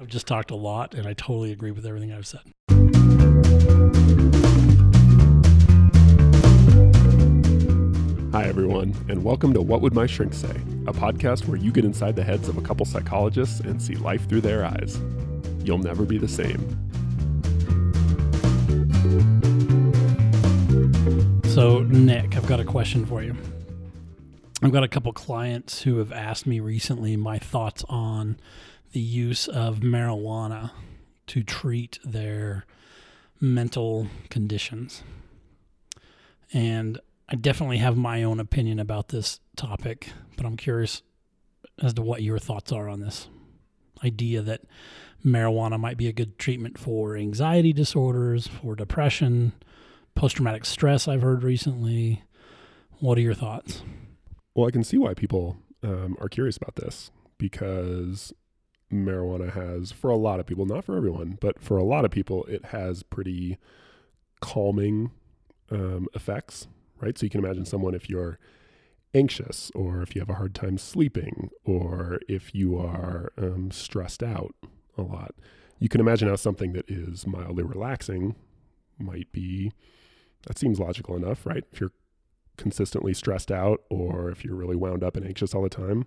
I've just talked a lot, and I totally agree with everything I've said. Hi, everyone, and welcome to What Would My Shrink Say, a podcast where you get inside the heads of a couple psychologists and see life through their eyes. You'll never be the same. So, Nick, I've got a question for you. I've got a couple clients who have asked me recently my thoughts on the use of marijuana to treat their mental conditions. And I definitely have my own opinion about this topic, but I'm curious as to what your thoughts are on this idea that marijuana might be a good treatment for anxiety disorders, for depression, post-traumatic stress I've heard recently. What are your thoughts? Well, I can see why people are curious about this, because marijuana has, for a lot of people, not for everyone, but for a lot of people, it has pretty calming effects. Right? So you can imagine someone, if you're anxious or if you have a hard time sleeping or if you are stressed out a lot, you can imagine how something that is mildly relaxing might be, that seems logical enough, right? If you're consistently stressed out or if you're really wound up and anxious all the time,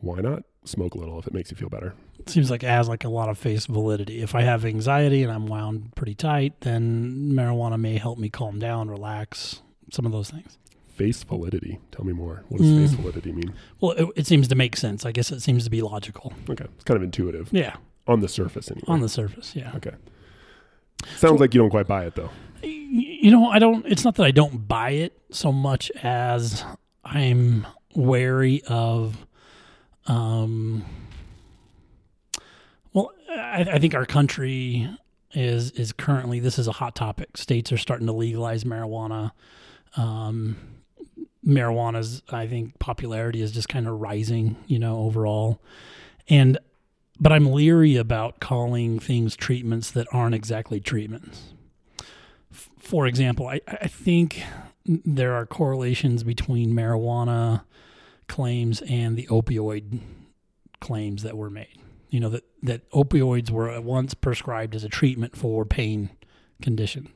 why not smoke a little if it makes you feel better? It seems like it has like a lot of face validity. If I have anxiety and I'm wound pretty tight, then marijuana may help me calm down, relax, some of those things. Face validity. Tell me more. What does face validity mean? Well, it seems to make sense. I guess it seems to be logical. Okay. It's kind of intuitive. Yeah. On the surface anyway. On the surface, yeah. Okay. Sounds like you don't quite buy it though. You know, it's not that I don't buy it so much as I'm wary of, I think our country is currently, this is a hot topic. States are starting to legalize marijuana. Marijuana's, I think, popularity is just kind of rising, overall. But I'm leery about calling things treatments that aren't exactly treatments. For example, I think there are correlations between marijuana claims and the opioid claims that were made. You know, that opioids were at once prescribed as a treatment for pain condition.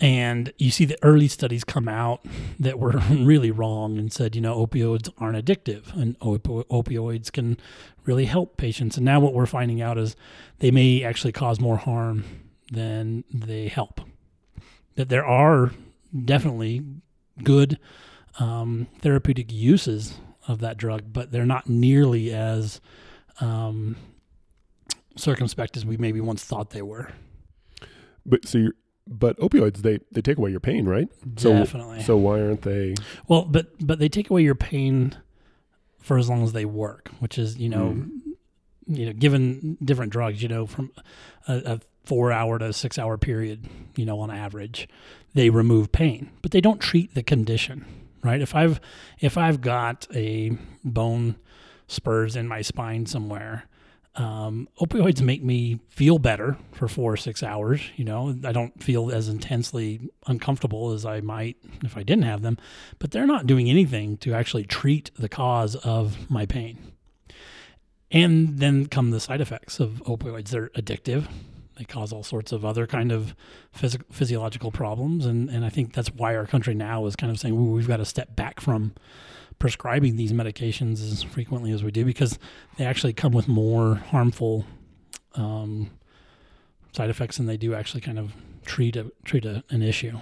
And you see the early studies come out that were really wrong and said, opioids aren't addictive and opioids can really help patients. And now what we're finding out is they may actually cause more harm than they help. That there are definitely good therapeutic uses of that drug, but they're not nearly as circumspect as we maybe once thought they were. But opioids, they take away your pain, right? So, definitely. So why aren't they? Well, but they take away your pain for as long as they work, which is, given different drugs, from a 4-hour to 6-hour period, on average, they remove pain, but they don't treat the condition, right? If I've got a bone spurs in my spine somewhere, opioids make me feel better for 4 or 6 hours. I don't feel as intensely uncomfortable as I might if I didn't have them, but they're not doing anything to actually treat the cause of my pain. And then come the side effects of opioids. They're addictive. They cause all sorts of other kind of physiological problems. And I think that's why our country now is kind of saying, we've got to step back from prescribing these medications as frequently as we do, because they actually come with more harmful side effects than they do actually kind of treat an issue.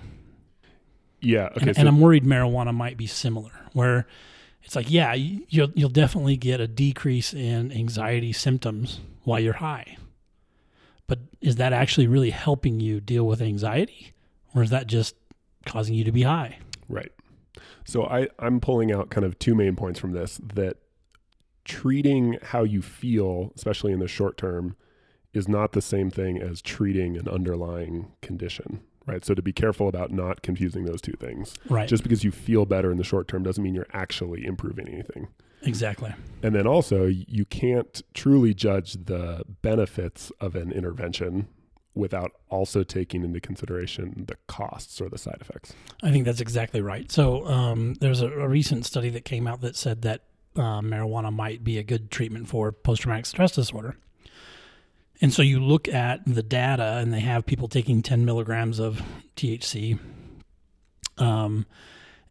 Yeah. Okay, and I'm worried marijuana might be similar, where it's like, yeah, you'll definitely get a decrease in anxiety symptoms while you're high. But is that actually really helping you deal with anxiety, or is that just causing you to be high? Right. So I'm pulling out kind of two main points from this, that treating how you feel, especially in the short term, is not the same thing as treating an underlying condition, right? So to be careful about not confusing those two things. Right. Just because you feel better in the short term doesn't mean you're actually improving anything. Exactly. And then also, you can't truly judge the benefits of an intervention without also taking into consideration the costs or the side effects. I think that's exactly right. So there's a recent study that came out that said that marijuana might be a good treatment for post-traumatic stress disorder. And so you look at the data, and they have people taking 10 milligrams of THC,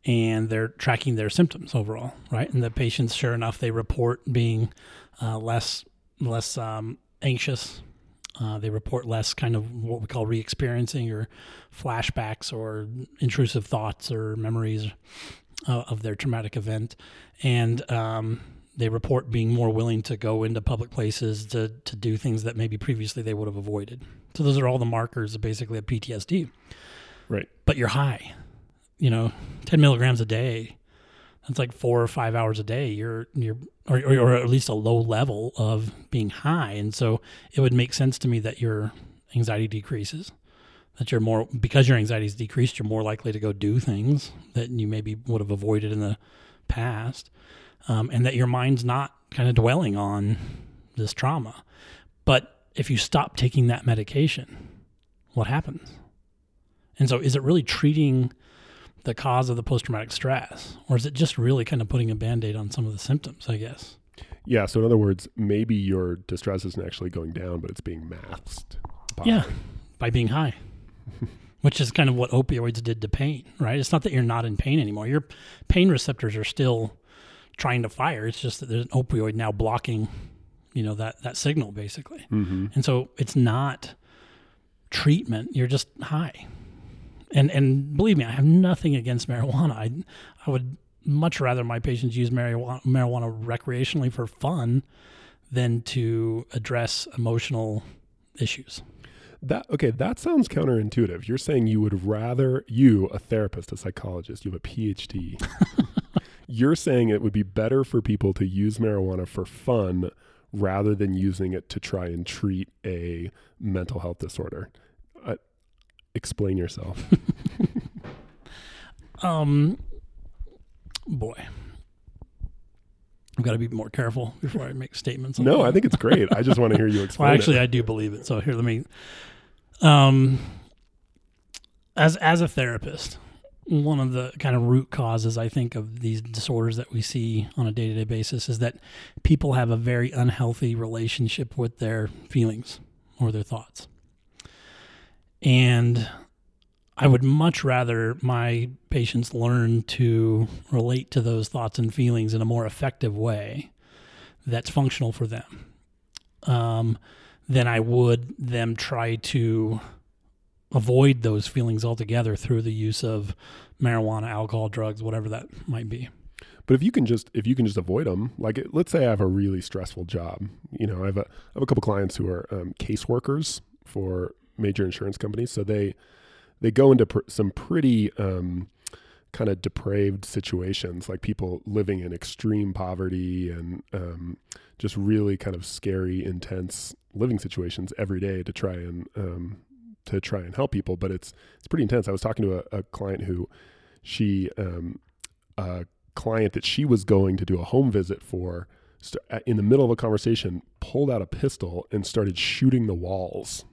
and they're tracking their symptoms overall, right? And the patients, sure enough, they report being less anxious. They report less kind of what we call re-experiencing or flashbacks or intrusive thoughts or memories of their traumatic event. And they report being more willing to go into public places to do things that maybe previously they would have avoided. So those are all the markers of basically a PTSD. Right. But you're high. 10 milligrams a day, that's like 4 or 5 hours a day. You're at least a low level of being high. And so it would make sense to me that your anxiety decreases, that you're more, because your anxiety is decreased, you're more likely to go do things that you maybe would have avoided in the past. And that your mind's not kind of dwelling on this trauma. But if you stop taking that medication, what happens? And so is it really treating the cause of the post-traumatic stress, or is it just really kind of putting a Band-Aid on some of the symptoms, I guess? Yeah. So in other words, maybe your distress isn't actually going down, but it's being masked by being high, which is kind of what opioids did to pain, right? It's not that you're not in pain anymore. Your pain receptors are still trying to fire. It's just that there's an opioid now blocking, that signal basically. Mm-hmm. And so it's not treatment. You're just high. And believe me, I have nothing against marijuana. I would much rather my patients use marijuana recreationally for fun than to address emotional issues. That sounds counterintuitive. You're saying you would rather, you, a therapist, a psychologist, you have a PhD. You're saying it would be better for people to use marijuana for fun rather than using it to try and treat a mental health disorder. Explain yourself. Boy, I've got to be more careful before I make statements. No, I think it's great. I just want to hear you explain. Well, actually, I do believe it. So here, let me. As a therapist, one of the kind of root causes I think of these disorders that we see on a day-to-day basis is that people have a very unhealthy relationship with their feelings or their thoughts. And I would much rather my patients learn to relate to those thoughts and feelings in a more effective way that's functional for them than I would them try to avoid those feelings altogether through the use of marijuana, alcohol, drugs, whatever that might be. But if you can just avoid them, like let's say I have a really stressful job. I have a couple clients who are caseworkers for major insurance companies. So they go into some pretty kind of depraved situations, like people living in extreme poverty and just really kind of scary, intense living situations every day to try and help people. But it's pretty intense. I was talking to a client who a client that she was going to do a home visit for, in the middle of a conversation, pulled out a pistol and started shooting the walls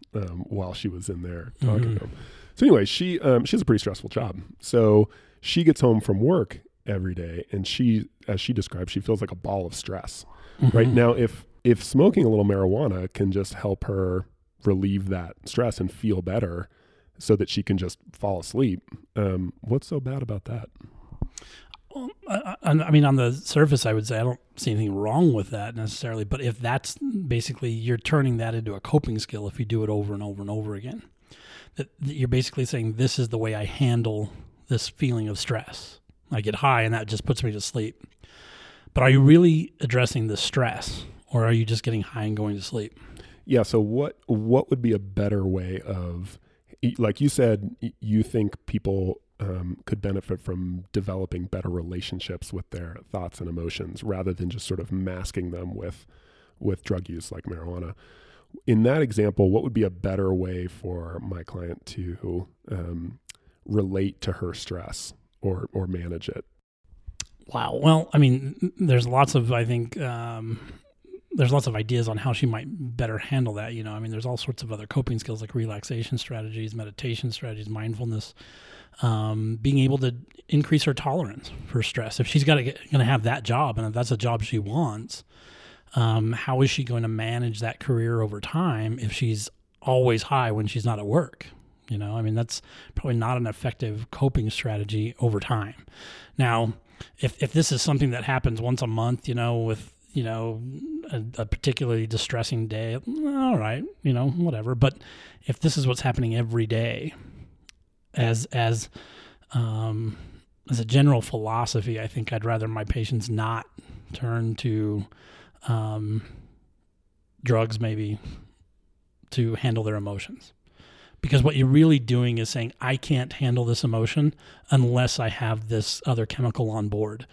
while she was in there talking to him. So anyway, she has a pretty stressful job. So she gets home from work every day, and she, as she described, she feels like a ball of stress. Mm-hmm. Right now, if smoking a little marijuana can just help her relieve that stress and feel better so that she can just fall asleep, what's so bad about that? Well, I mean, on the surface, I would say I don't see anything wrong with that necessarily, but if that's basically, you're turning that into a coping skill if you do it over and over and over again, that you're basically saying, this is the way I handle this feeling of stress. I get high and that just puts me to sleep. But are you really addressing the stress, or are you just getting high and going to sleep? Yeah, so what would be a better way of, like you said, you think people could benefit from developing better relationships with their thoughts and emotions rather than just sort of masking them with drug use like marijuana. In that example, what would be a better way for my client to relate to her stress or manage it? Wow. Well, I mean, there's lots of, I think, there's lots of ideas on how she might better handle that. I mean, there's all sorts of other coping skills like relaxation strategies, meditation strategies, mindfulness, being able to increase her tolerance for stress. If she's going to have that job, and if that's a job she wants, How is she going to manage that career over time if she's always high when she's not at work? You know, I mean, that's probably not an effective coping strategy over time. Now, if this is something that happens once a month, you know, with, you know, a particularly distressing day, all right, you know, whatever. But if this is what's happening every day, as a general philosophy, I think I'd rather my patients not turn to drugs maybe to handle their emotions. Because what you're really doing is saying, I can't handle this emotion unless I have this other chemical on board.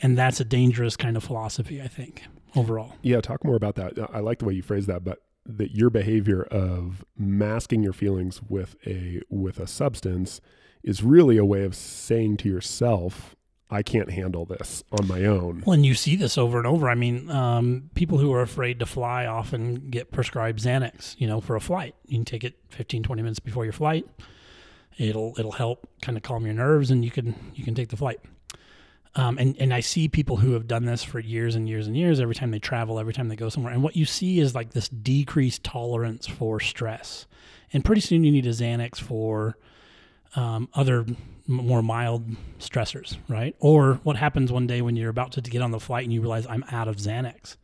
And that's a dangerous kind of philosophy, I think, overall. Yeah, talk more about that. I like the way you phrase that, but that your behavior of masking your feelings with a substance is really a way of saying to yourself, I can't handle this on my own. Well, and you see this over and over. I mean, people who are afraid to fly often get prescribed Xanax, you know, for a flight. You can take it 15, 20 minutes before your flight. It'll help kind of calm your nerves, and you can take the flight. And I see people who have done this for years and years and years, every time they travel, every time they go somewhere. And what you see is like this decreased tolerance for stress. And pretty soon you need a Xanax for other more mild stressors, right? Or what happens one day when you're about to get on the flight and you realize I'm out of Xanax.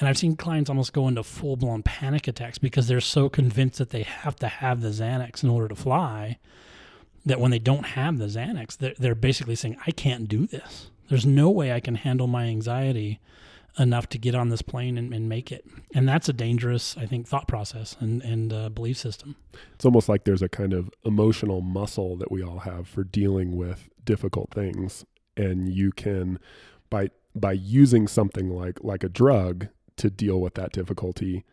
And I've seen clients almost go into full-blown panic attacks because they're so convinced that they have to have the Xanax in order to fly, that when they don't have the Xanax, they're basically saying, I can't do this. There's no way I can handle my anxiety enough to get on this plane and make it. And that's a dangerous, I think, thought process and belief system. It's almost like there's a kind of emotional muscle that we all have for dealing with difficult things. And you can, by using something like a drug to deal with that difficulty,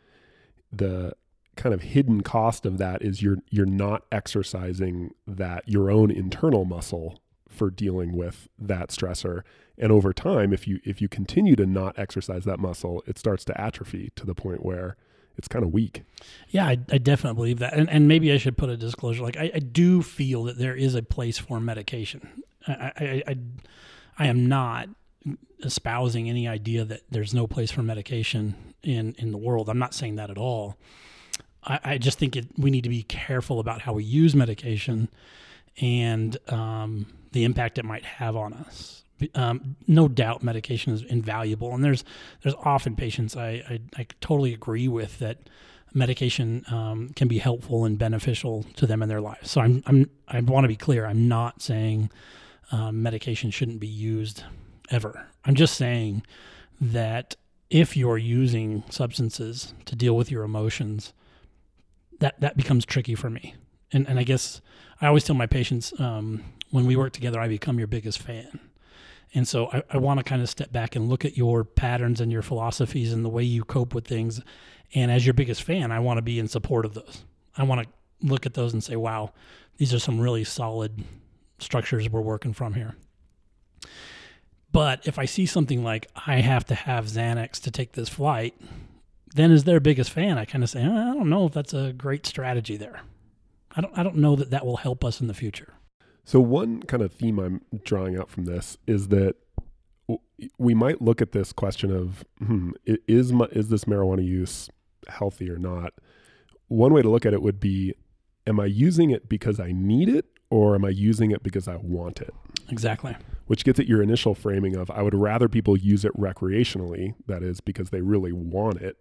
the kind of hidden cost of that is you're not exercising that your own internal muscle for dealing with that stressor. And over time, if you continue to not exercise that muscle, it starts to atrophy to the point where it's kind of weak. Yeah, I definitely believe that. And maybe I should put a disclosure. Like I do feel that there is a place for medication. I am not espousing any idea that there's no place for medication in the world. I'm not saying that at all. I just think we need to be careful about how we use medication and the impact it might have on us. No doubt medication is invaluable. And there's often patients I totally agree with that medication can be helpful and beneficial to them in their lives. So I want to be clear. I'm not saying medication shouldn't be used ever. I'm just saying that if you're using substances to deal with your emotions, that becomes tricky for me. And I guess I always tell my patients, when we work together, I become your biggest fan. And so I want to kind of step back and look at your patterns and your philosophies and the way you cope with things. And as your biggest fan, I want to be in support of those. I want to look at those and say, wow, these are some really solid structures we're working from here. But if I see something like I have to have Xanax to take this flight, then as their biggest fan, I kind of say, I don't know if that's a great strategy there. I don't know that will help us in the future. So one kind of theme I'm drawing out from this is that we might look at this question of, is this marijuana use healthy or not? One way to look at it would be, am I using it because I need it, or am I using it because I want it? Exactly. Which gets at your initial framing of, I would rather people use it recreationally, that is because they really want it,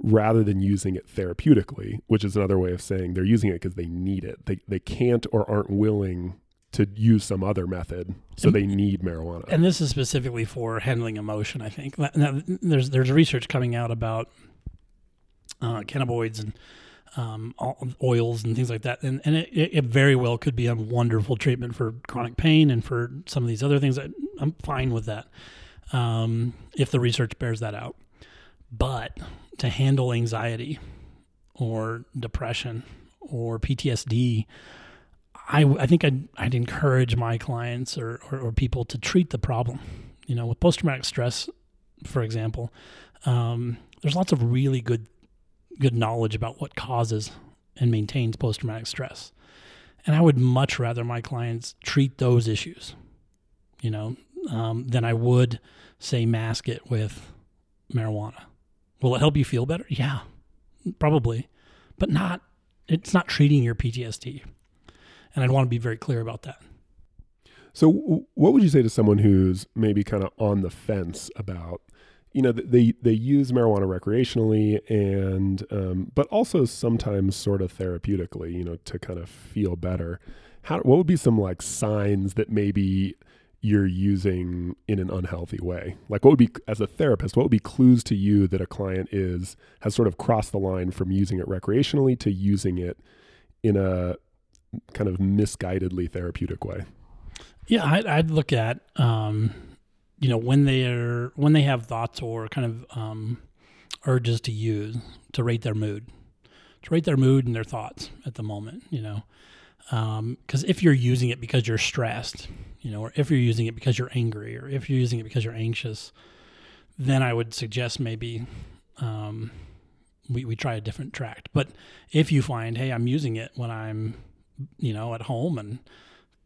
rather than using it therapeutically, which is another way of saying they're using it because they need it. They can't or aren't willing to use some other method, so they need marijuana. And this is specifically for handling emotion, I think. Now, there's research coming out about cannabinoids and oils and things like that. And it very well could be a wonderful treatment for chronic pain and for some of these other things. I'm fine with that if the research bears that out. But to handle anxiety or depression or PTSD, I think I'd encourage my clients or people to treat the problem. You know, with post-traumatic stress, for example, there's lots of really good knowledge about what causes and maintains post-traumatic stress. And I would much rather my clients treat those issues, you know, than I would, say, mask it with marijuana. Will it help you feel better? Yeah, probably, but not, it's not treating your PTSD. And I'd want to be very clear about that. So what would you say to someone who's maybe kind of on the fence about, you know, they use marijuana recreationally and, but also sometimes sort of therapeutically, you know, to kind of feel better. What would be some like signs that maybe you're using in an unhealthy way? Like what would be, as a therapist, what would be clues to you that a client has sort of crossed the line from using it recreationally to using it in a kind of misguidedly therapeutic way? Yeah. I'd look at, you know, when they have thoughts or kind of urges to rate their mood and their thoughts at the moment, you know, because if you're using it because you're stressed, you know, or if you're using it because you're angry, or if you're using it because you're anxious, then I would suggest maybe we try a different tract. But if you find, hey, I'm using it when I'm, you know, at home and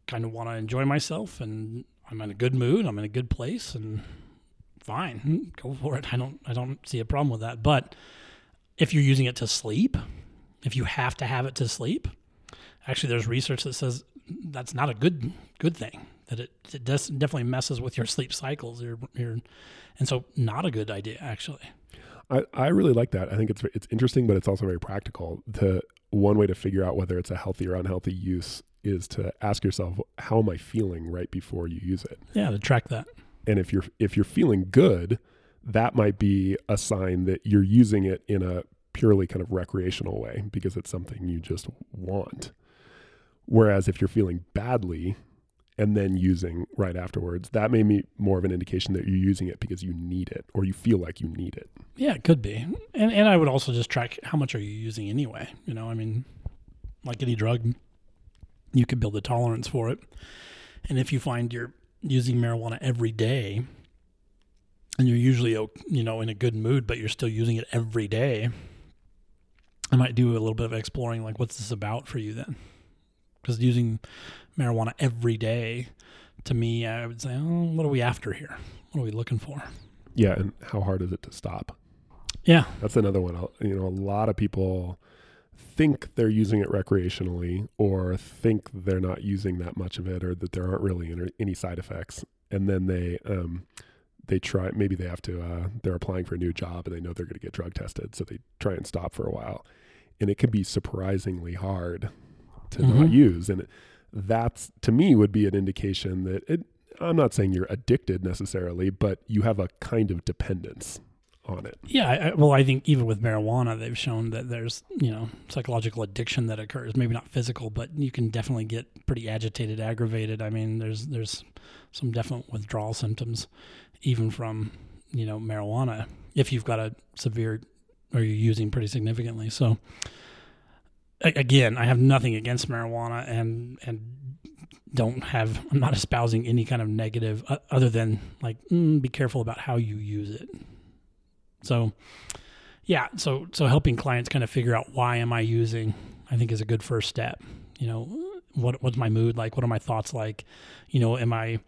kind of want to enjoy myself and I'm in a good mood, I'm in a good place, and fine, go for it. I don't see a problem with that. But if you're using it to sleep, if you have to have it to sleep, actually there's research that says that's not a good thing, that it does definitely messes with your sleep cycles, and so not a good idea, actually. I really like that. I think it's interesting, but it's also very practical. One way to figure out whether it's a healthy or unhealthy use is to ask yourself, how am I feeling right before you use it? Yeah, to track that. And if you're feeling good, that might be a sign that you're using it in a purely kind of recreational way because it's something you just want. Whereas if you're feeling badly and then using right afterwards, that may be more of an indication that you're using it because you need it or you feel like you need it. Yeah, it could be. And I would also just track how much are you using anyway. You know, I mean, like any drug, you could build a tolerance for it. And if you find you're using marijuana every day and you're usually, you know, in a good mood, but you're still using it every day, I might do a little bit of exploring, like, what's this about for you then? Because using marijuana every day, to me, I would say, oh, what are we after here? What are we looking for? Yeah, and how hard is it to stop? Yeah. That's another one. You know, a lot of people think they're using it recreationally or think they're not using that much of it or that there aren't really any side effects. And then they try, maybe they have to, they're applying for a new job and they know they're going to get drug tested. So they try and stop for a while. And it can be surprisingly hard to not use. And that's, to me, would be an indication that I'm not saying you're addicted necessarily, but you have a kind of dependence on it. Yeah. I think even with marijuana, they've shown that there's, you know, psychological addiction that occurs, maybe not physical, but you can definitely get pretty agitated, aggravated. I mean, there's some definite withdrawal symptoms even from, you know, marijuana, if you've got a severe or you're using pretty significantly. So again, I have nothing against marijuana and I'm not espousing any kind of negative other than like, be careful about how you use it. So yeah, so helping clients kind of figure out why am I using, I think is a good first step. You know, what's my mood like? What are my thoughts like? You know, am I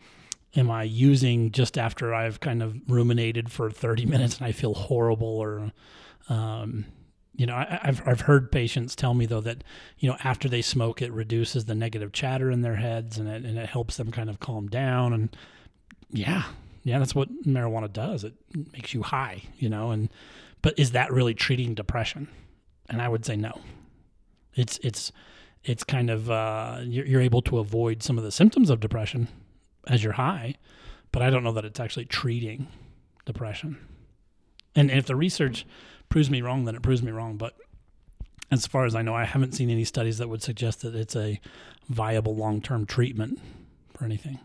using just after I've kind of ruminated for 30 minutes and I feel horrible? Or you know, I've heard patients tell me, though, that, you know, after they smoke, it reduces the negative chatter in their heads and it helps them kind of calm down. And yeah, that's what marijuana does. It makes you high, you know, but is that really treating depression? And I would say no. It's kind of, you're able to avoid some of the symptoms of depression as you're high, but I don't know that it's actually treating depression. And if the research proves me wrong, then it proves me wrong. But as far as I know, I haven't seen any studies that would suggest that it's a viable long-term treatment for anything.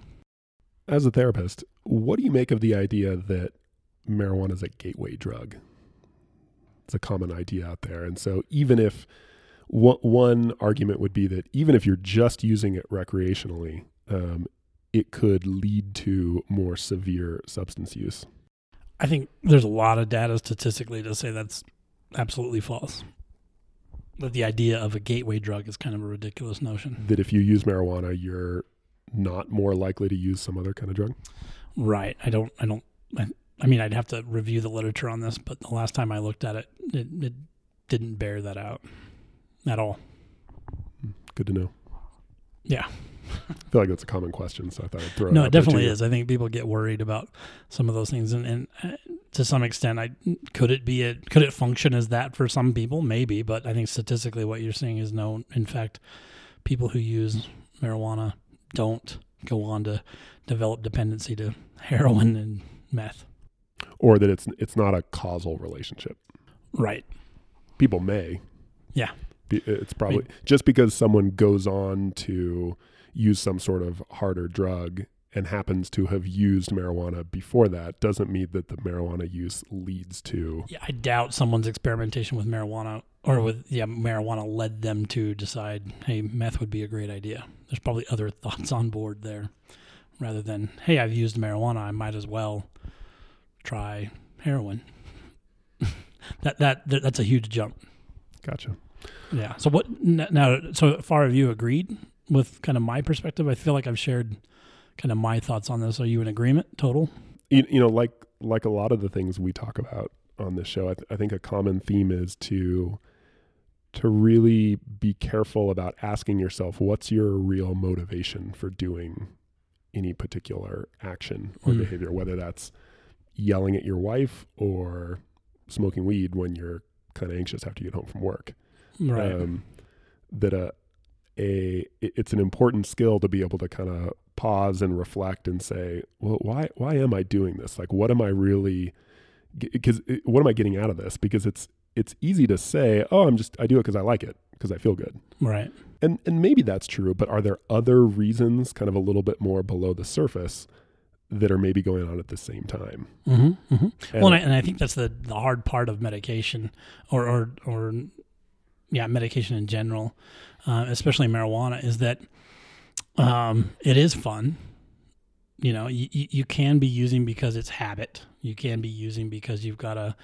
As a therapist, what do you make of the idea that marijuana is a gateway drug? It's a common idea out there. And so even if one argument would be that even if you're just using it recreationally, it could lead to more severe substance use. I think there's a lot of data statistically to say that's absolutely false. That the idea of a gateway drug is kind of a ridiculous notion. That if you use marijuana, you're not more likely to use some other kind of drug? Right. I don't, I don't, I, I mean, I'd have to review the literature on this, but the last time I looked at it, it didn't bear that out at all. Good to know. Yeah. I feel like that's a common question, so I thought I'd throw it out. No, it definitely is. I think people get worried about some of those things, and to some extent, could it function as that for some people? Maybe, but I think statistically what you're seeing is no. In fact, people who use marijuana don't go on to develop dependency to heroin and meth. Or that it's not a causal relationship. Right. People may. Yeah. It's probably just because someone goes on to use some sort of harder drug and happens to have used marijuana before that doesn't mean that the marijuana use leads to. Yeah, I doubt someone's experimentation with marijuana marijuana led them to decide, hey, meth would be a great idea. There's probably other thoughts on board there rather than, hey, I've used marijuana, I might as well try heroin. That's a huge jump. Gotcha. Yeah. So so far have you agreed with kind of my perspective? I feel like I've shared kind of my thoughts on this. Are you in agreement? Total? You know, like a lot of the things we talk about on this show, I think a common theme is to really be careful about asking yourself, what's your real motivation for doing any particular action or behavior, whether that's yelling at your wife or smoking weed when you're kind of anxious after you get home from work. Right. It's an important skill to be able to kind of pause and reflect and say, well, why am I doing this? Like, what am I really, what am I getting out of this? Because it's easy to say, oh, I do it because I like it, because I feel good. Right. And maybe that's true, but are there other reasons kind of a little bit more below the surface that are maybe going on at the same time? Mm-hmm, mm-hmm. And I think that's the hard part of medication or medication in general, especially marijuana, is that it is fun. You know, you can be using because it's habit. You can be using because you've got a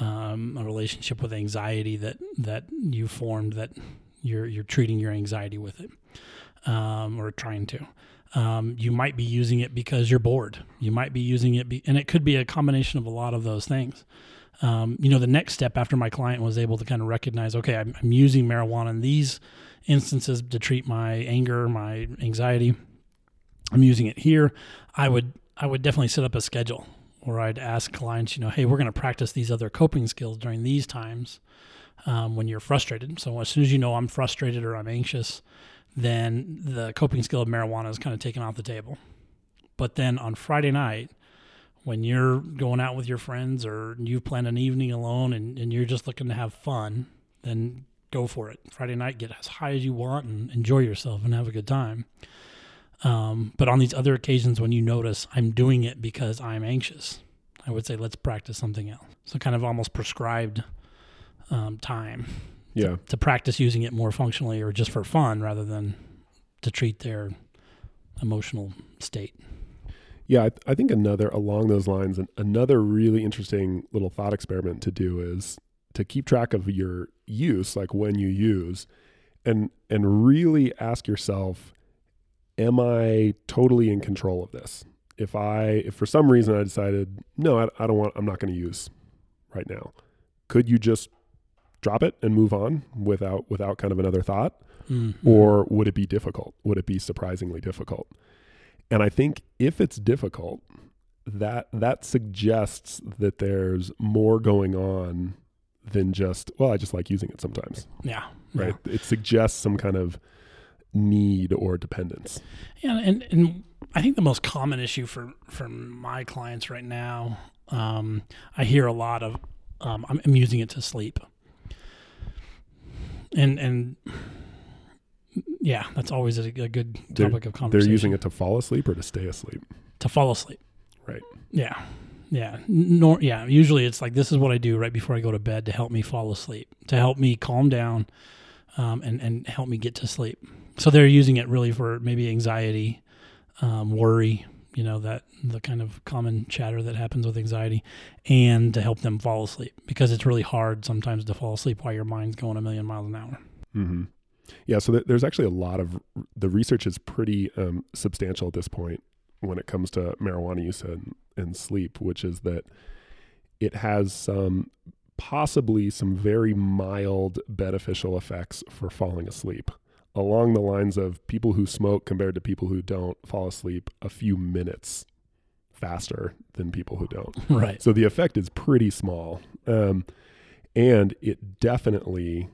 relationship with anxiety that you formed, that you're treating your anxiety with it, or trying to. You might be using it because you're bored. You might be using it, and it could be a combination of a lot of those things. You know, the next step after my client was able to kind of recognize, okay, I'm using marijuana in these instances to treat my anger, my anxiety. I'm using it here. I would definitely set up a schedule where I'd ask clients, you know, hey, we're going to practice these other coping skills during these times when you're frustrated. So as soon as you know I'm frustrated or I'm anxious, then the coping skill of marijuana is kind of taken off the table. But then on Friday night, when you're going out with your friends or you plan an evening alone and you're just looking to have fun, then go for it. Friday night, get as high as you want and enjoy yourself and have a good time. But on these other occasions when you notice I'm doing it because I'm anxious, I would say let's practice something else. So kind of almost prescribed time to practice using it more functionally or just for fun rather than to treat their emotional state. Yeah, I think along those lines, another really interesting little thought experiment to do is to keep track of your use, like when you use, and really ask yourself, am I totally in control of this? If for some reason I decided, no, I'm not going to use right now, could you just drop it and move on without kind of another thought? Mm-hmm. Or would it be difficult? Would it be surprisingly difficult? And I think if it's difficult, that suggests that there's more going on than just, well, I just like using it sometimes. Yeah. Right. Yeah. It suggests some kind of need or dependence. Yeah. And I think the most common issue for my clients right now, I hear a lot of, I'm using it to sleep. And yeah, that's always a good topic of conversation. They're using it to fall asleep or to stay asleep? To fall asleep. Right. Yeah. Yeah. Usually it's like, this is what I do right before I go to bed to help me fall asleep, to help me calm down and help me get to sleep. So they're using it really for maybe anxiety, worry, you know, that the kind of common chatter that happens with anxiety, and to help them fall asleep because it's really hard sometimes to fall asleep while your mind's going a million miles an hour. Mm-hmm. Yeah, so there's actually a lot of the research is pretty substantial at this point when it comes to marijuana use and and sleep, which is that it has possibly some very mild beneficial effects for falling asleep, along the lines of people who smoke compared to people who don't fall asleep a few minutes faster than people who don't. Right. So the effect is pretty small. And it definitely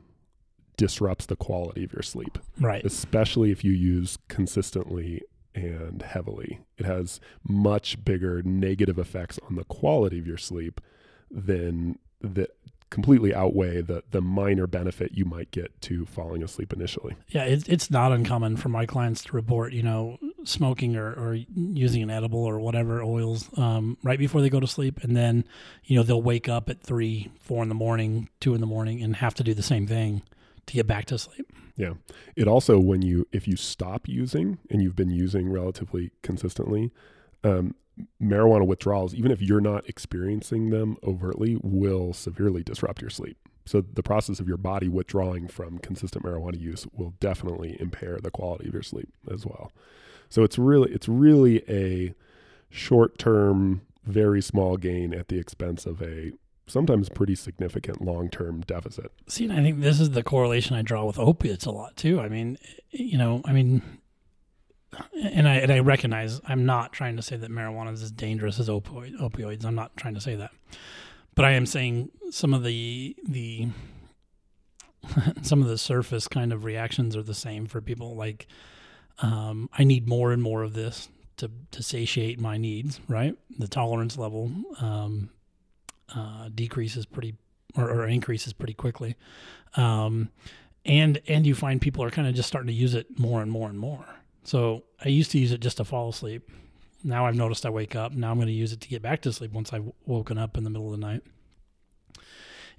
disrupts the quality of your sleep. Right. Especially if you use consistently and heavily. It has much bigger negative effects on the quality of your sleep than that completely outweigh the minor benefit you might get to falling asleep initially. Yeah, it's not uncommon for my clients to report, you know, smoking or using an edible or whatever oils right before they go to sleep. And then, you know, they'll wake up at 3, 4 in the morning, 2 in the morning, and have to do the same thing to get back to sleep. Yeah. It also, when if you stop using, and you've been using relatively consistently, marijuana withdrawals, even if you're not experiencing them overtly, will severely disrupt your sleep. So the process of your body withdrawing from consistent marijuana use will definitely impair the quality of your sleep as well. So it's really a short-term, very small gain at the expense of a sometimes pretty significant long-term deficit. See, and I think this is the correlation I draw with opiates a lot too. I mean, And I recognize I'm not trying to say that marijuana is as dangerous as opioids. I'm not trying to say that, but I am saying some of the some of the surface kind of reactions are the same for people. Like, I need more and more of this to satiate my needs. Right, the tolerance level decreases or increases pretty quickly, and you find people are kind of just starting to use it more and more and more. So I used to use it just to fall asleep. Now I've noticed I wake up. Now I'm going to use it to get back to sleep once I've woken up in the middle of the night.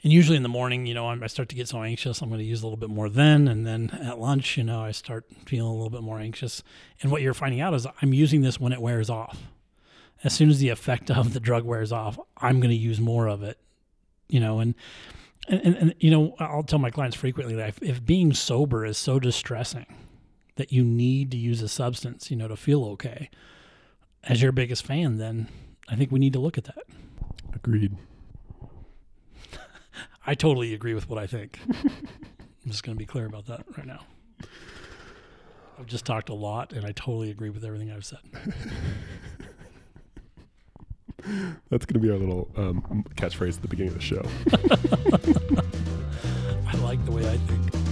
And usually in the morning, you know, I start to get so anxious, I'm going to use a little bit more then. And then at lunch, you know, I start feeling a little bit more anxious. And what you're finding out is I'm using this when it wears off. As soon as the effect of the drug wears off, I'm going to use more of it, you know, and you know, I'll tell my clients frequently that if being sober is so distressing that you need to use a substance, you know, to feel okay, as your biggest fan, then I think we need to look at that. Agreed. I totally agree with what I think. I'm just going to be clear about that right now. I've just talked a lot, and I totally agree with everything I've said. That's going to be our little catchphrase at the beginning of the show. I like the way I think.